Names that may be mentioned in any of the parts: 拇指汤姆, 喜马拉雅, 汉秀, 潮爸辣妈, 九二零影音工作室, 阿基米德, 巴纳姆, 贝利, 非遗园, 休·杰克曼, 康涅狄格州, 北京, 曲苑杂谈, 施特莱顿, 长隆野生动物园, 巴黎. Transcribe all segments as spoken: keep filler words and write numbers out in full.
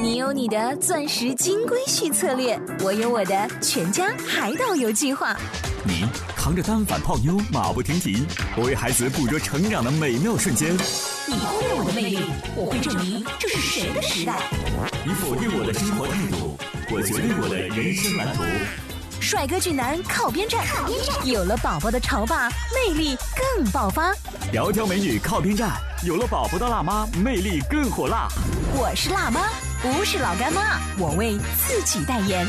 你有你的钻石金龟婿策略，我有我的全家海岛游计划。你扛着单反泡妞马不停蹄，我为孩子捕捉成长的美妙瞬间。你忽略我的魅力，我会证明这是谁的时代。你否定我的生活态度，我决定我的人生蓝图。帅哥俊男靠边站，靠边站，有了宝宝的潮爸魅力更爆发。窈窕美女靠边站，有了宝宝的辣妈魅力更火辣。我是辣妈，不是老干妈，我为自己代言。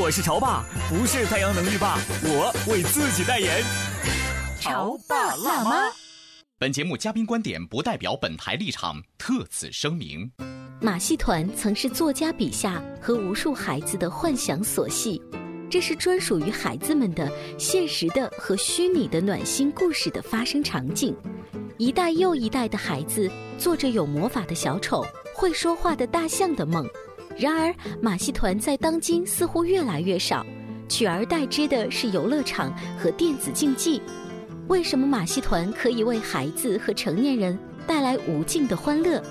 我是潮爸，不是太阳能浴霸，我为自己代言。潮爸辣妈。本节目嘉宾观点不代表本台立场，特此声明。马戏团曾是作家笔下和无数孩子的幻想所系，这是专属于孩子们的现实的和虚拟的暖心故事的发生场景。一代又一代的孩子做着有魔法的小丑，会说话的大象的梦。然而马戏团在当今似乎越来越少，取而代之的是游乐场和电子竞技。为什么马戏团可以为孩子和成年人带来无尽的欢乐？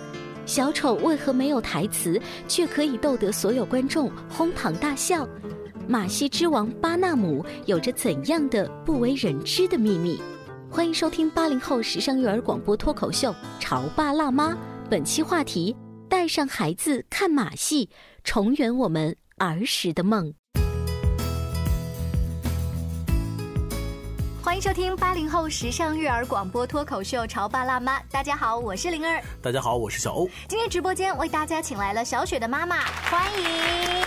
小丑为何没有台词，却可以逗得所有观众哄堂大笑？马戏之王巴纳姆有着怎样的不为人知的秘密？欢迎收听八零后时尚育儿广播脱口秀《潮爸辣妈》，本期话题：带上孩子看马戏，重圆我们儿时的梦。欢迎收听八零后时尚育儿广播脱口秀《潮爸辣妈》，大家好，我是灵儿。大家好，我是小欧。今天直播间为大家请来了小雪的妈妈，欢迎。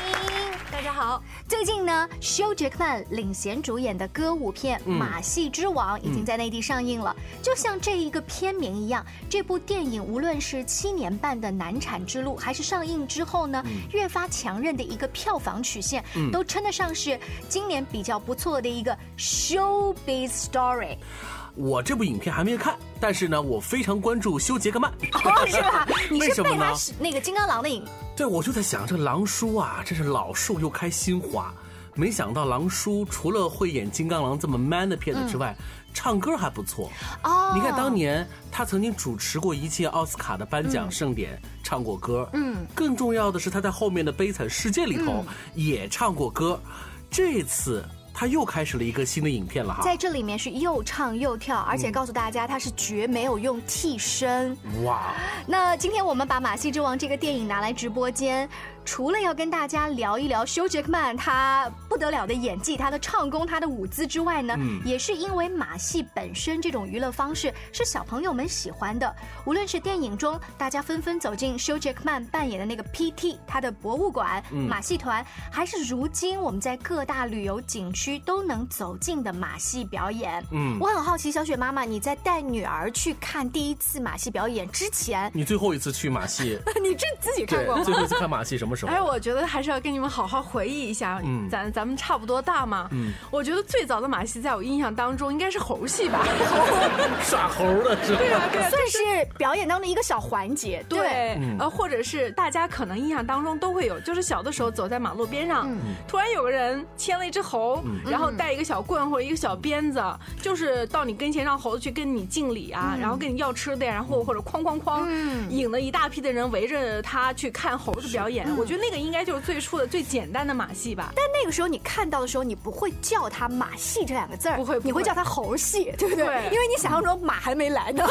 大家好，最近呢，休·杰克曼领衔主演的歌舞片《马戏之王》已经在内地上映了。嗯、就像这一个片名一样，这部电影无论是七年半的难产之路，还是上映之后呢、嗯、越发强韧的一个票房曲线、嗯，都称得上是今年比较不错的一个 showbiz story。我这部影片还没看，但是呢，我非常关注休·杰克曼。哦，是吧？你是被他那个金刚狼的影？对，我就在想，这狼叔啊，真是老树又开新花。没想到狼叔除了会演金刚狼这么 man 的片子之外，嗯、唱歌还不错。哦，你看当年他曾经主持过一届奥斯卡的颁奖盛典，嗯、唱过歌。嗯，更重要的是他在后面的《悲惨世界》里头也唱过歌。嗯、这次他又开始了一个新的影片了哈，在这里面是又唱又跳，而且告诉大家他是绝没有用替身。哇！那今天我们把《马戏之王》这个电影拿来直播间，除了要跟大家聊一聊休·杰克曼他不得了的演技、他的唱功、他的舞姿之外呢、嗯，也是因为马戏本身这种娱乐方式是小朋友们喜欢的。无论是电影中大家纷纷走进休·杰克曼扮演的那个 P T 他的博物馆、嗯、马戏团，还是如今我们在各大旅游景区都能走进的马戏表演。嗯，我很好奇，小雪妈妈，你在带女儿去看第一次马戏表演之前，你最后一次去马戏，你这自己看过吗？最后一次看马戏什么时候？但是我觉得还是要跟你们好好回忆一下，嗯、咱咱们差不多大嘛。嗯，我觉得最早的马戏，在我印象当中应该是猴戏吧，耍猴的是吧？对啊，对啊，算是表演当中一个小环节。对，对嗯、呃，或者是大家可能印象当中都会有，就是小的时候走在马路边上，嗯、突然有个人牵了一只猴。嗯然后带一个小棍或者一个小鞭子，就是到你跟前让猴子去跟你敬礼啊，嗯、然后跟你要吃的，然后或者哐哐哐，嗯、引了一大批的人围着他去看猴子表演。嗯、我觉得那个应该就是最初的最简单的马戏吧。但那个时候你看到的时候，你不会叫他马戏这两个字儿，不会，你会叫他猴戏，对不对？对，因为你想象中马还没来呢。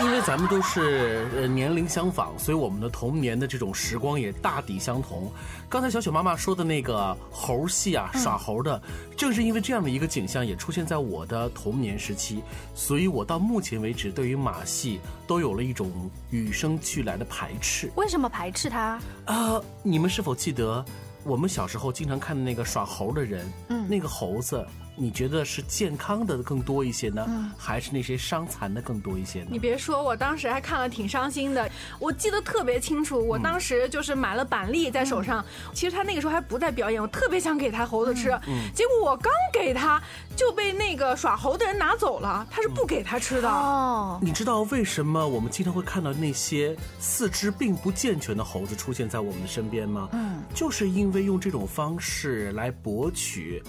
因为咱们都是呃年龄相仿，所以我们的童年的这种时光也大抵相同。刚才小雪妈妈说的那个猴戏啊，耍猴的。嗯正是因为这样的一个景象也出现在我的童年时期，所以我到目前为止对于马戏都有了一种与生俱来的排斥。为什么排斥它？呃，你们是否记得我们小时候经常看的那个耍猴的人，嗯，那个猴子你觉得是健康的更多一些呢、嗯、还是那些伤残的更多一些呢？你别说，我当时还看了挺伤心的，我记得特别清楚，我当时就是买了板栗在手上、嗯、其实他那个时候还不在表演，我特别想给他猴子吃、嗯嗯、结果我刚给他就被那个耍猴的人拿走了，他是不给他吃的、嗯哦、你知道为什么我们经常会看到那些四肢并不健全的猴子出现在我们的身边吗？嗯，就是因为用这种方式来博取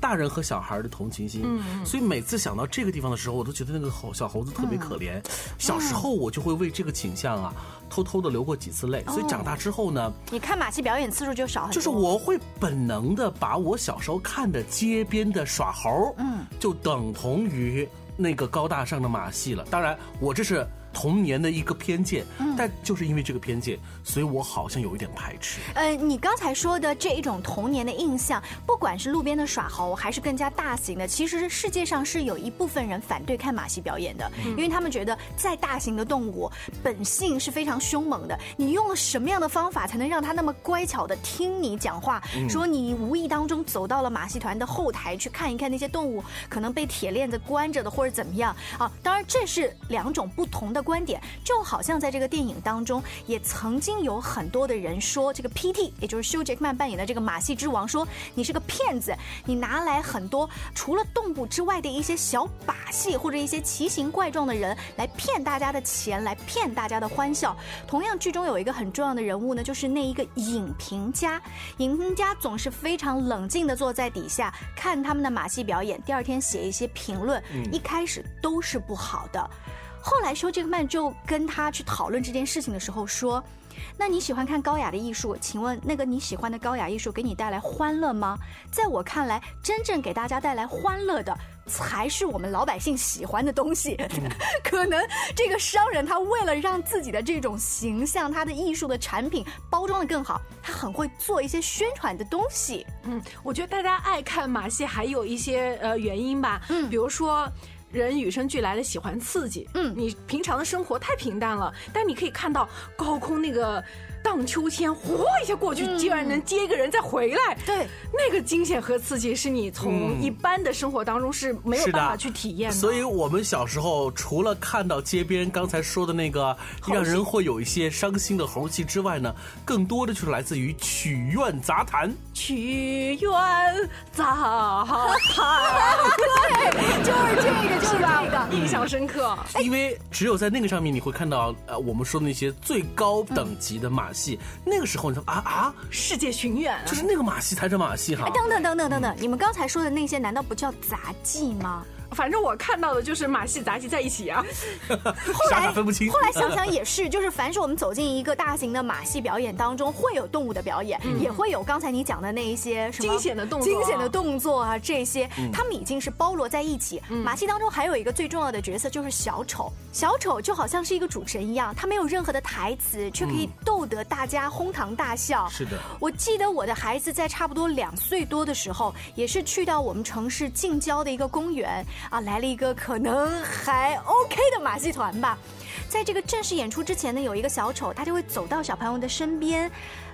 大人和小孩的同情心、嗯、所以每次想到这个地方的时候，我都觉得那个小猴子特别可怜、嗯、小时候我就会为这个景象啊偷偷的流过几次泪、哦、所以长大之后呢，你看马戏表演次数就少很多，就是我会本能的把我小时候看的街边的耍猴嗯，就等同于那个高大上的马戏了。当然我这是童年的一个偏见、嗯、但就是因为这个偏见，所以我好像有一点排斥。呃，你刚才说的这一种童年的印象，不管是路边的耍猴还是更加大型的，其实世界上是有一部分人反对看马戏表演的、嗯、因为他们觉得再大型的动物本性是非常凶猛的，你用了什么样的方法才能让他那么乖巧的听你讲话、嗯、说你无意当中走到了马戏团的后台去看一看那些动物可能被铁链子关着的或者怎么样啊？当然这是两种不同的观点，就好像在这个电影当中也曾经有很多的人说这个 P T 也就是休·杰克曼扮演的这个马戏之王说你是个骗子，你拿来很多除了动物之外的一些小把戏或者一些奇形怪状的人来骗大家的钱，来骗大家的欢笑。同样剧中有一个很重要的人物呢，就是那一个影评家，影评家总是非常冷静的坐在底下看他们的马戏表演，第二天写一些评论、嗯、一开始都是不好的。后来休·杰克曼就跟他去讨论这件事情的时候说，那你喜欢看高雅的艺术，请问那个你喜欢的高雅艺术给你带来欢乐吗？在我看来，真正给大家带来欢乐的才是我们老百姓喜欢的东西。可能这个商人他为了让自己的这种形象，他的艺术的产品包装得更好，他很会做一些宣传的东西。嗯，我觉得大家爱看马戏还有一些呃原因吧，嗯，比如说人与生俱来的喜欢刺激，嗯，你平常的生活太平淡了，但你可以看到高空那个荡秋千，呼一下过去，嗯、竟然能接一个人再回来，对，那个惊险和刺激是你从一般的生活当中是没有办法去体验的。所以我们小时候除了看到街边刚才说的那个让人会有一些伤心的猴戏之外呢，更多的就是来自于曲苑杂谈。曲苑杂谈，对，就是这个。就是这个印象深刻，因为只有在那个上面你会看到呃我们说的那些最高等级的马戏，嗯、那个时候你说啊啊世界巡演、啊、就是那个马戏才是马戏哈。等等等等等等，你们刚才说的那些难道不叫杂技吗？反正我看到的就是马戏杂技在一起啊。后来分不清，后来想想也是，就是凡是我们走进一个大型的马戏表演当中，会有动物的表演，嗯、也会有刚才你讲的那一些什么惊险的动作、惊险的动作啊，这些他们已经是包罗在一起。嗯、马戏当中还有一个最重要的角色就是小丑，小丑就好像是一个主持人一样，他没有任何的台词，却可以逗得大家哄堂大笑。是的，我记得我的孩子在差不多两岁多的时候，也是去到我们城市近郊的一个公园。啊，来了一个可能还 OK 的马戏团吧。在这个正式演出之前呢，有一个小丑，他就会走到小朋友的身边，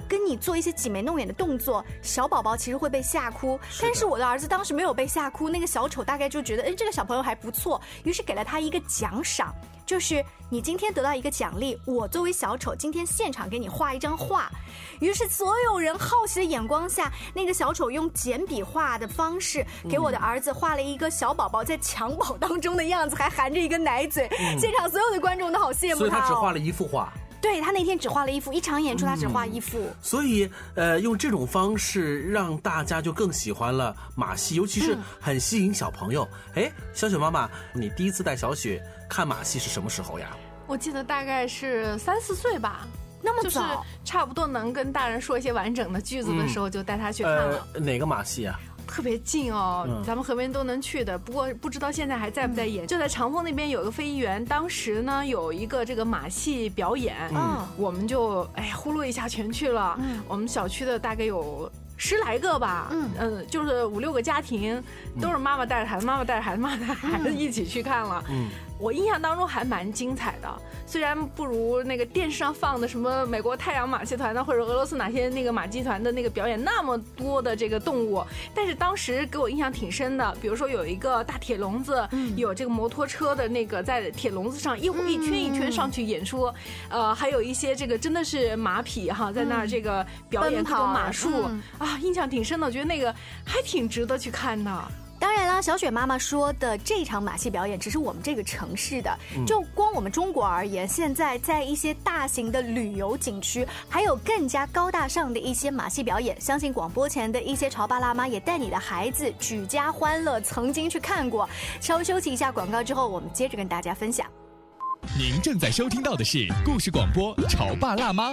跟你做一些挤眉弄眼的动作，小宝宝其实会被吓哭，但是我的儿子当时没有被吓哭，那个小丑大概就觉得，哎，这个小朋友还不错，于是给了他一个奖赏，就是你今天得到一个奖励，我作为小丑今天现场给你画一张画。于是所有人好奇的眼光下，那个小丑用简笔画的方式给我的儿子画了一个小宝宝在襁褓当中的样子，还含着一个奶嘴，嗯、现场所有的观众都好羡慕他。哦，所以他只画了一幅画。对，他那天只画了一幅，一场演出他只画一幅。嗯、所以呃，用这种方式让大家就更喜欢了马戏，尤其是很吸引小朋友。哎、嗯，小雪妈妈，你第一次带小雪看马戏是什么时候呀？我记得大概是三四岁吧。那么早，就是差不多能跟大人说一些完整的句子的时候，就带他去看了。嗯呃、哪个马戏啊？特别近哦，嗯、咱们河边都能去的，不过不知道现在还在不在演。嗯、就在长风那边有一个非遗园，当时呢有一个这个马戏表演，嗯、我们就哎呼噜一下全去了。嗯、我们小区的大概有十来个吧，嗯、呃，就是五六个家庭，都是妈妈带着孩子，妈妈带着孩子，妈妈带着孩子一起去看了。嗯，我印象当中还蛮精彩的，虽然不如那个电视上放的什么美国太阳马戏团的或者俄罗斯哪些那个马戏团的那个表演那么多的这个动物，但是当时给我印象挺深的，比如说有一个大铁笼子、嗯、有这个摩托车的那个在铁笼子上一一圈一圈上去演出、嗯、呃，还有一些这个真的是马匹哈在那儿这个表演各种马术、嗯嗯、啊，印象挺深的，我觉得那个还挺值得去看的。当然啦，小雪妈妈说的这场马戏表演只是我们这个城市的，就光我们中国而言，现在在一些大型的旅游景区还有更加高大上的一些马戏表演，相信广播前的一些潮爸辣妈也带你的孩子举家欢乐曾经去看过。稍休息一下广告之后，我们接着跟大家分享。您正在收听到的是故事广播潮爸辣妈，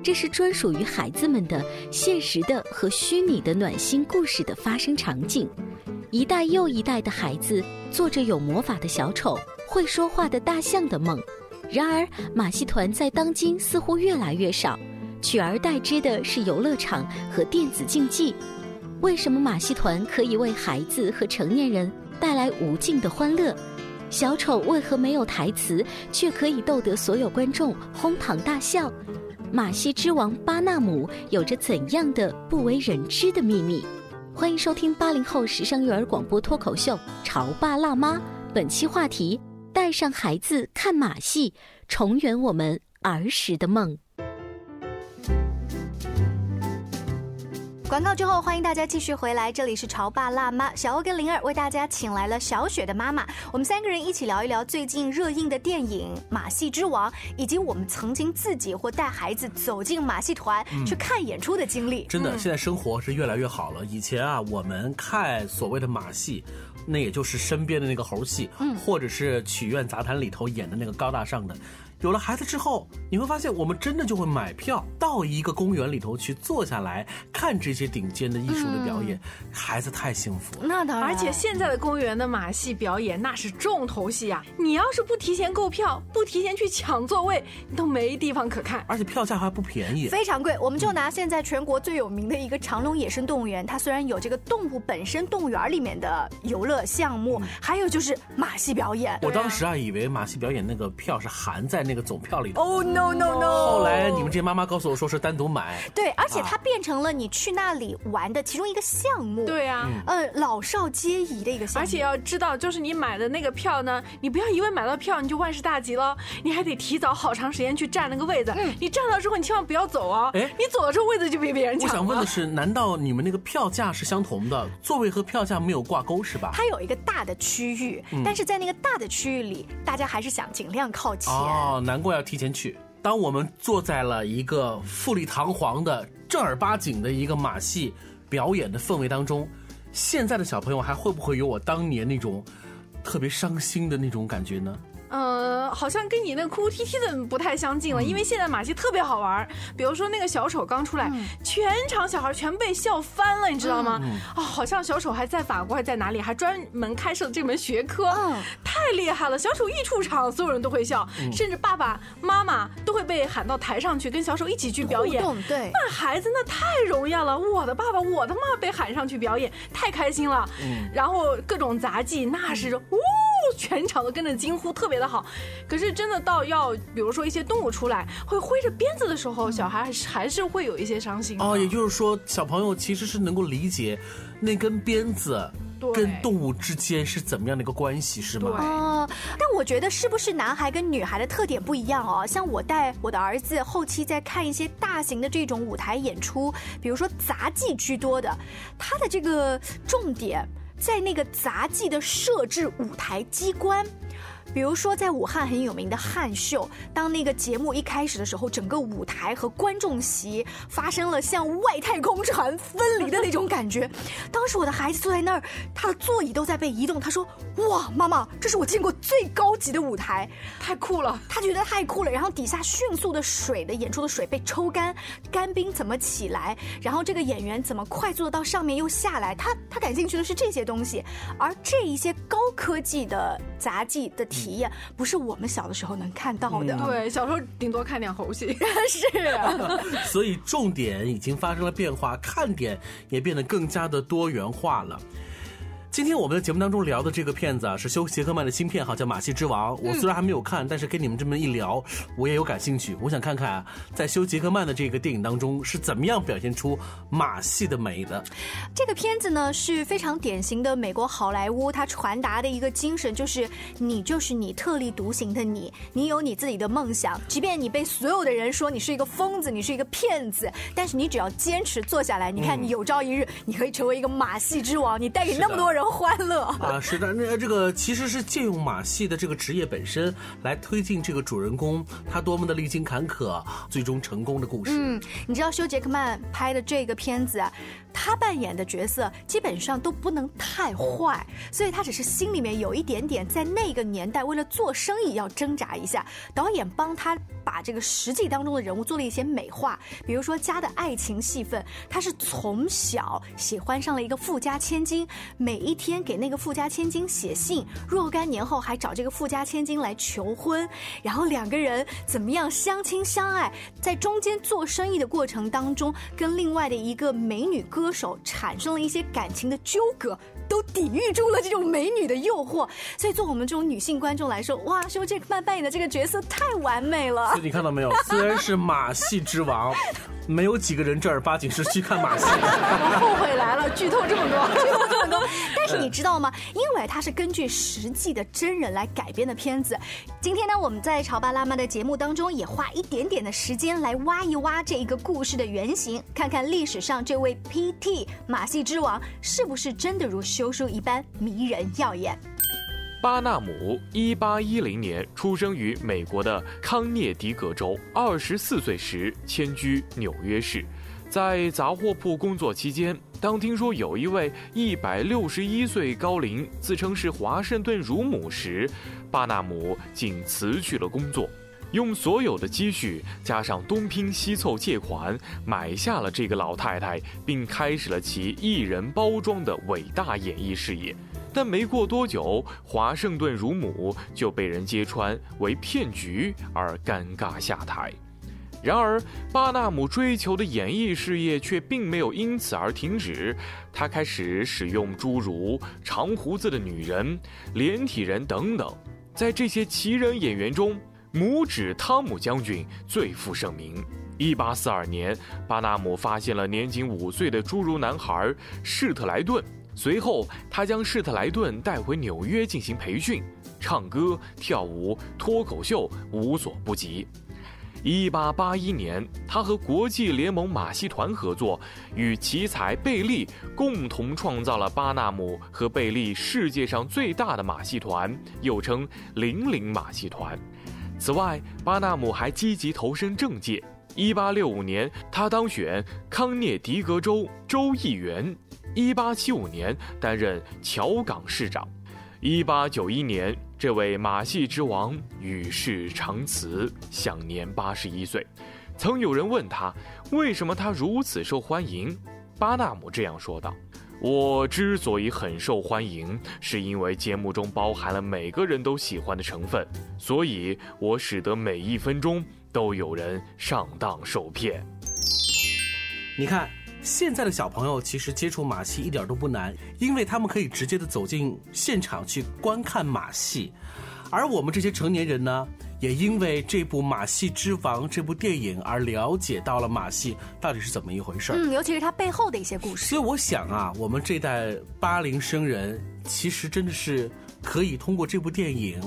这是专属于孩子们的现实的和虚拟的暖心故事的发生场景，一代又一代的孩子做着有魔法的小丑，会说话的大象的梦。然而马戏团在当今似乎越来越少，取而代之的是游乐场和电子竞技。为什么马戏团可以为孩子和成年人带来无尽的欢乐？小丑为何没有台词，却可以逗得所有观众哄堂大笑？马戏之王巴纳姆有着怎样的不为人知的秘密？欢迎收听八零后时尚育儿广播脱口秀《潮爸辣妈》，本期话题：带上孩子看马戏，重圆我们儿时的梦。广告之后，欢迎大家继续回来，这里是潮爸辣妈，小欧跟灵儿为大家请来了小雪的妈妈，我们三个人一起聊一聊最近热映的电影《马戏之王》，以及我们曾经自己或带孩子走进马戏团、嗯、去看演出的经历。真的，现在生活是越来越好了。以前啊，我们看所谓的马戏，那也就是身边的那个猴戏，嗯，或者是曲苑杂谈里头演的那个高大上的。有了孩子之后，你会发现我们真的就会买票到一个公园里头去坐下来看这些顶尖的艺术的表演、嗯、孩子太幸福了。那当然，而且现在的公园的马戏表演那是重头戏啊，你要是不提前购票，不提前去抢座位，你都没地方可看，而且票价还不便宜，非常贵。我们就拿现在全国最有名的一个长隆野生动物园，它虽然有这个动物本身动物园里面的游乐项目、嗯、还有就是马戏表演。我当时啊，以为马戏表演那个票是含在那个总票里头。哦、oh, no no no！ 后来你们这些妈妈告诉我说是单独买。对，而且它变成了你去那里玩的其中一个项目。对啊，嗯、呃，老少皆宜的一个项目。而且要知道，就是你买的那个票呢，你不要一为买到票你就万事大吉了，你还得提早好长时间去占那个位子。嗯、你占到之后，你千万不要走啊！哎，你走了之后位子就被别人抢了。我想问的是，难道你们那个票价是相同的？座位和票价没有挂钩是吧？它有一个大的区域，嗯、但是在那个大的区域里，大家还是想尽量靠前。哦哦，难怪要提前去。当我们坐在了一个富丽堂皇的正儿八经的一个马戏表演的氛围当中，现在的小朋友还会不会有我当年那种特别伤心的那种感觉呢？呃，好像跟你那哭哭啼啼的不太相近了、嗯、因为现在马戏特别好玩，比如说那个小丑刚出来、嗯、全场小孩全被笑翻了，你知道吗、嗯嗯哦、好像小丑还在法国还在哪里还专门开设这门学科、嗯、太厉害了。小丑一出场所有人都会笑、嗯、甚至爸爸妈妈都会被喊到台上去跟小丑一起去表演。对，那孩子那太荣耀了，我的爸爸我的妈被喊上去表演太开心了、嗯、然后各种杂技那是呜、哦，全场都跟着惊呼，特别的好。可是真的到要比如说一些动物出来会挥着鞭子的时候，小孩还是会有一些伤心哦。也就是说小朋友其实是能够理解那根鞭子跟动物之间是怎么样的一个关系，是吗？哦，但我觉得是不是男孩跟女孩的特点不一样哦？像我带我的儿子后期在看一些大型的这种舞台演出，比如说杂技居多的，他的这个重点在那个杂技的设置舞台机关。比如说在武汉很有名的汉秀，当那个节目一开始的时候，整个舞台和观众席发生了像外太空船分离的那种感觉。当时我的孩子坐在那儿，他的座椅都在被移动，他说哇妈妈，这是我见过最高级的舞台，太酷了，他觉得太酷了。然后底下迅速的水的演出的水被抽干，干冰怎么起来，然后这个演员怎么快速的到上面又下来，他他感兴趣的是这些东西。而这一些高科技的杂技的体验不是我们小的时候能看到的、嗯、对，小时候顶多看点猴戏是、啊、所以重点已经发生了变化，看点也变得更加的多元化了。今天我们的节目当中聊的这个片子啊，是修杰克曼的新片，好叫《马戏之王》。我虽然还没有看，但是跟你们这么一聊，我也有感兴趣。我想看看、啊、在修杰克曼的这个电影当中是怎么样表现出马戏的美的。这个片子呢是非常典型的美国好莱坞，它传达的一个精神就是你就是你，特立独行的你，你有你自己的梦想，即便你被所有的人说你是一个疯子，你是一个骗子，但是你只要坚持做下来，你看你有朝一日、嗯、你可以成为一个马戏之王，你带给那么多人欢乐啊。是的，那这个其实是借用马戏的这个职业本身来推进这个主人公他多么的历经坎坷最终成功的故事。嗯，你知道休·杰克曼拍的这个片子啊，他扮演的角色基本上都不能太坏，所以他只是心里面有一点点在那个年代为了做生意要挣扎一下。导演帮他把这个实际当中的人物做了一些美化，比如说家的爱情戏份，他是从小喜欢上了一个富家千金，每一一天给那个富家千金写信，若干年后还找这个富家千金来求婚，然后两个人怎么样相亲相爱，在中间做生意的过程当中跟另外的一个美女歌手产生了一些感情的纠葛，都抵御住了这种美女的诱惑。所以做我们这种女性观众来说，哇，休·杰克曼扮演的这个角色太完美了。所以你看到没有，虽然是马戏之王没有几个人正儿八经是去看马戏我后悔来了，剧透这么多剧透这么多但是你知道吗？因为它是根据实际的真人来改编的片子。今天呢，我们在潮爸辣妈的节目当中也花一点点的时间来挖一挖这一个故事的原型，看看历史上这位 P T 马戏之王是不是真的如休叔一般迷人耀眼。巴纳姆一八一零年出生于美国的康涅狄格州，二十四岁时迁居纽约市。在杂货铺工作期间，当听说有一位一百六十一岁高龄自称是华盛顿乳母时，巴纳姆竟辞去了工作，用所有的积蓄加上东拼西凑借款，买下了这个老太太，并开始了其一人包装的伟大演艺事业。但没过多久，华盛顿乳母就被人揭穿为骗局而尴尬下台。然而巴纳姆追求的演艺事业却并没有因此而停止，他开始使用诸如长胡子的女人、连体人等等。在这些奇人演员中，拇指汤姆将军最负盛名。一八四二年，巴纳姆发现了年仅五岁的侏儒男孩施特莱顿，随后他将施特莱顿带回纽约进行培训，唱歌、跳舞、脱口秀无所不及。一八八一年，他和国际联盟马戏团合作，与奇才贝利共同创造了巴纳姆和贝利世界上最大的马戏团，又称零零马戏团。此外，巴纳姆还积极投身政界。一八六五年，他当选康涅狄格州州议员。一八七五年，担任乔港市长。一八九一年，这位马戏之王与世长辞，享年八十一岁。曾有人问他为什么他如此受欢迎，巴纳姆这样说道：我之所以很受欢迎，是因为节目中包含了每个人都喜欢的成分，所以我使得每一分钟都有人上当受骗。你看现在的小朋友其实接触马戏一点都不难，因为他们可以直接的走进现场去观看马戏。而我们这些成年人呢，也因为这部《马戏之王》这部电影而了解到了马戏到底是怎么一回事。嗯，尤其是它背后的一些故事。所以我想啊，我们这代八零生人其实真的是可以通过这部电影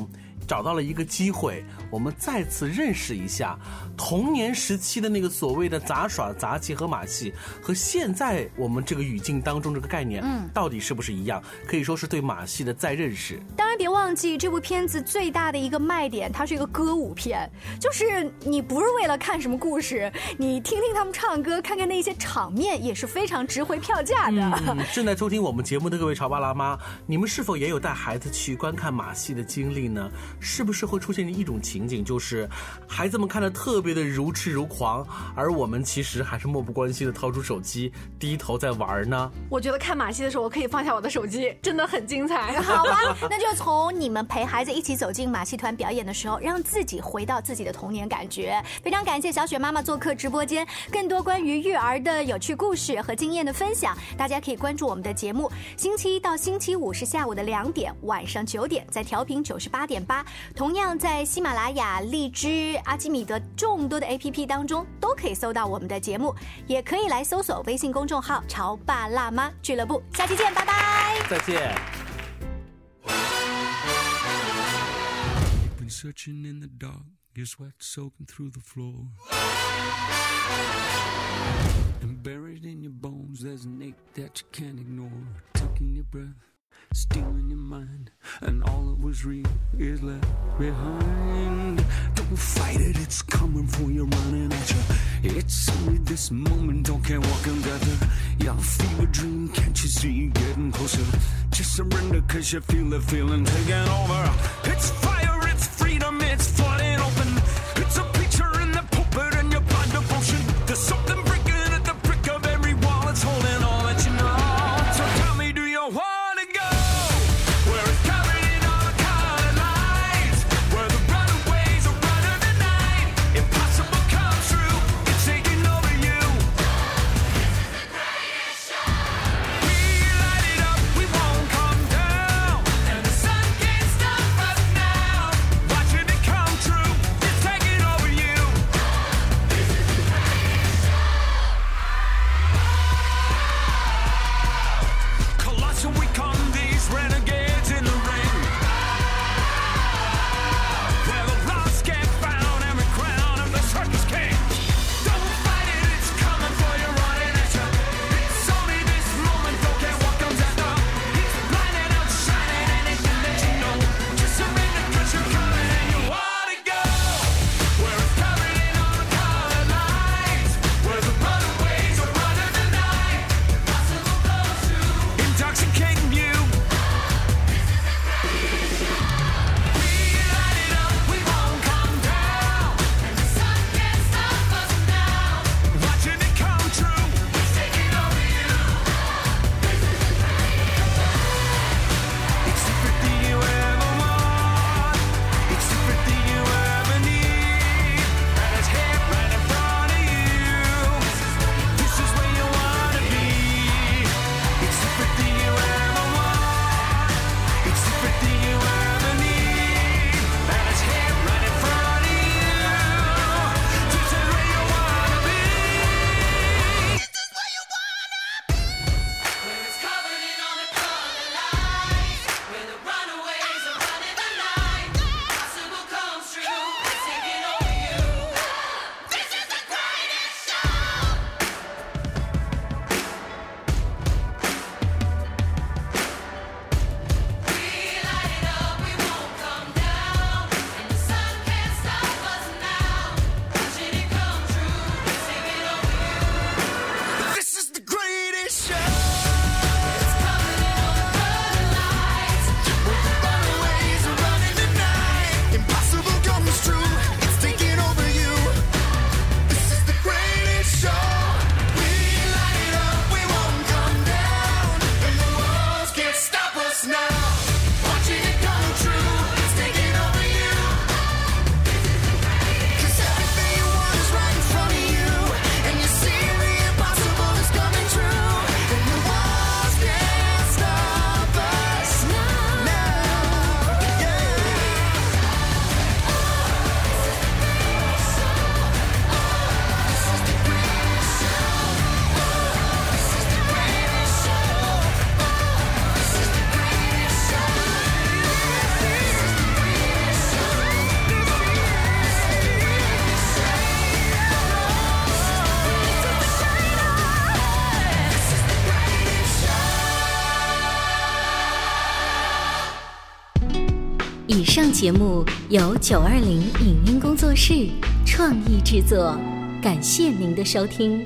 找到了一个机会，我们再次认识一下童年时期的那个所谓的杂耍、杂技和马戏，和现在我们这个语境当中这个概念，嗯，到底是不是一样？可以说是对马戏的再认识。当然，别忘记这部片子最大的一个卖点，它是一个歌舞片，就是你不是为了看什么故事，你听听他们唱歌，看看那些场面，也是非常值回票价的。嗯，正在收听我们节目的各位潮爸辣妈，你们是否也有带孩子去观看马戏的经历呢？是不是会出现一种情景，就是孩子们看得特别的如痴如狂，而我们其实还是漠不关心的掏出手机低头在玩呢？我觉得看马戏的时候我可以放下我的手机，真的很精彩。好吧，那就从你们陪孩子一起走进马戏团表演的时候，让自己回到自己的童年感觉。非常感谢小雪妈妈做客直播间，更多关于育儿的有趣故事和经验的分享，大家可以关注我们的节目，星期一到星期五是下午的两点晚上九点在调频九十八点八，同样在喜马拉雅、荔枝、阿基米德众多的 A P P 当中都可以搜到我们的节目，也可以来搜索微信公众号潮爸辣妈俱乐部。下期见，拜拜，再见。Stealing your mind, and all that was real is left behind. Don't fight it, it's coming for you, running at you. It's only this moment, don't care what can gather. Your fever dream, can't you see you getting closer? Just surrender, cause you feel the feeling taking over. It's fire, it's freedom, it's flooding open. It's a preacher in the pulpit and your blind devotion. There's something breaking at the brick of every wall, it's holding all that you know. So tell me, do you want? Now 以上节目由九二零影音工作室创意制作，感谢您的收听。